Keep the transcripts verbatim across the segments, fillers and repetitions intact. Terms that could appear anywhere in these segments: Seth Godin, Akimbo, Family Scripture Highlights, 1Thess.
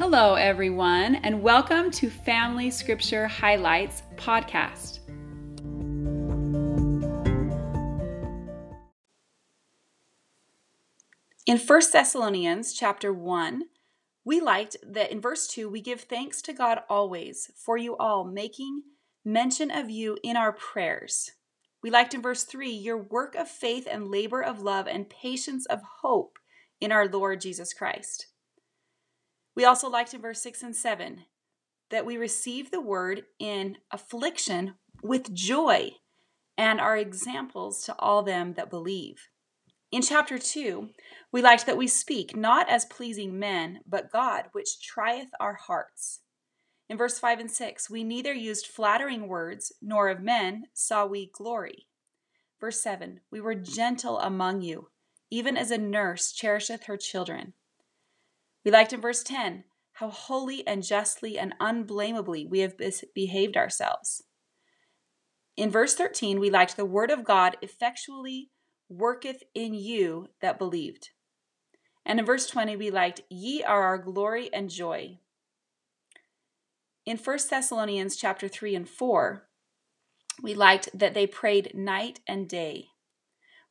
Hello everyone, and welcome to Family Scripture Highlights podcast. In First Thessalonians chapter one, we liked that in verse two, we give thanks to God always for you all, making mention of you in our prayers. We liked in verse three, your work of faith and labor of love and patience of hope in our Lord Jesus Christ. We also liked in verse six and seven that we receive the word in affliction with joy and are examples to all them that believe. In chapter two, we liked that we speak not as pleasing men, but God, which trieth our hearts. In verse five and six, we neither used flattering words, nor of men saw we glory. Verse seven, we were gentle among you, even as a nurse cherisheth her children. We liked in verse ten, how holy and justly and unblameably we have behaved ourselves. In verse thirteen, we liked the word of God effectually worketh in you that believed. And in verse twenty, we liked, ye are our glory and joy. In First Thessalonians chapter three and four, we liked that they prayed night and day.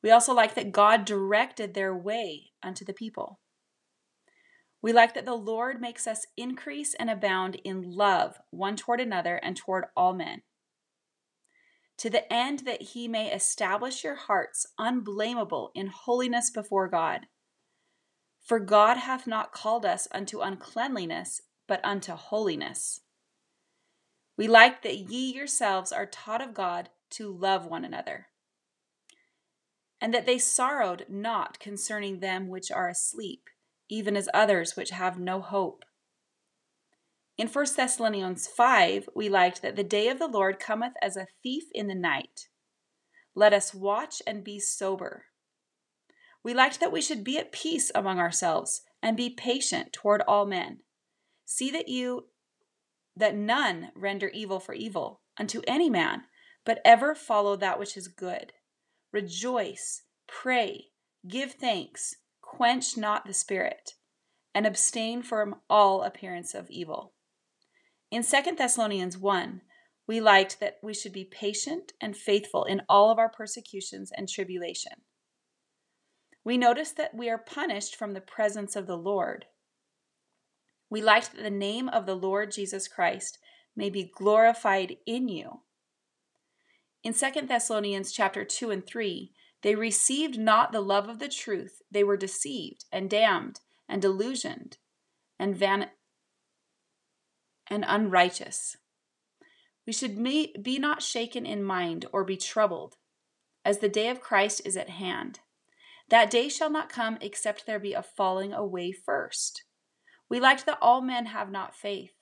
We also liked that God directed their way unto the people. We like that the Lord makes us increase and abound in love, one toward another and toward all men, to the end that he may establish your hearts unblameable in holiness before God. For God hath not called us unto uncleanliness, but unto holiness. We like that ye yourselves are taught of God to love one another, and that they sorrowed not concerning them which are asleep, even as others which have no hope. In First Thessalonians five, we liked that the day of the Lord cometh as a thief in the night. Let us watch and be sober. We liked that we should be at peace among ourselves and be patient toward all men. See that you, that none render evil for evil unto any man, but ever follow that which is good. Rejoice, pray, give thanks, quench not the spirit, and abstain from all appearance of evil. In Second Thessalonians one, we liked that we should be patient and faithful in all of our persecutions and tribulation. We noticed that we are punished from the presence of the Lord. We liked that the name of the Lord Jesus Christ may be glorified in you. In Second Thessalonians chapter two and three, they received not the love of the truth. They were deceived and damned and delusioned and van and unrighteous. We should be not shaken in mind or be troubled, as the day of Christ is at hand. That day shall not come except there be a falling away first. We liked that all men have not faith,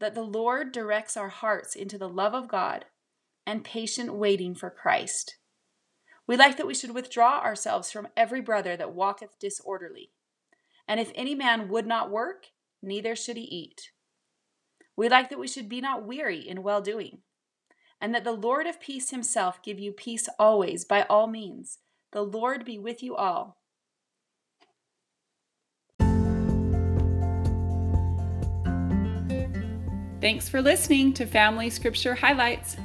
that the Lord directs our hearts into the love of God and patient waiting for Christ. We like that we should withdraw ourselves from every brother that walketh disorderly. And if any man would not work, neither should he eat. We like that we should be not weary in well-doing, and that the Lord of peace himself give you peace always, by all means. The Lord be with you all. Thanks for listening to Family Scripture Highlights.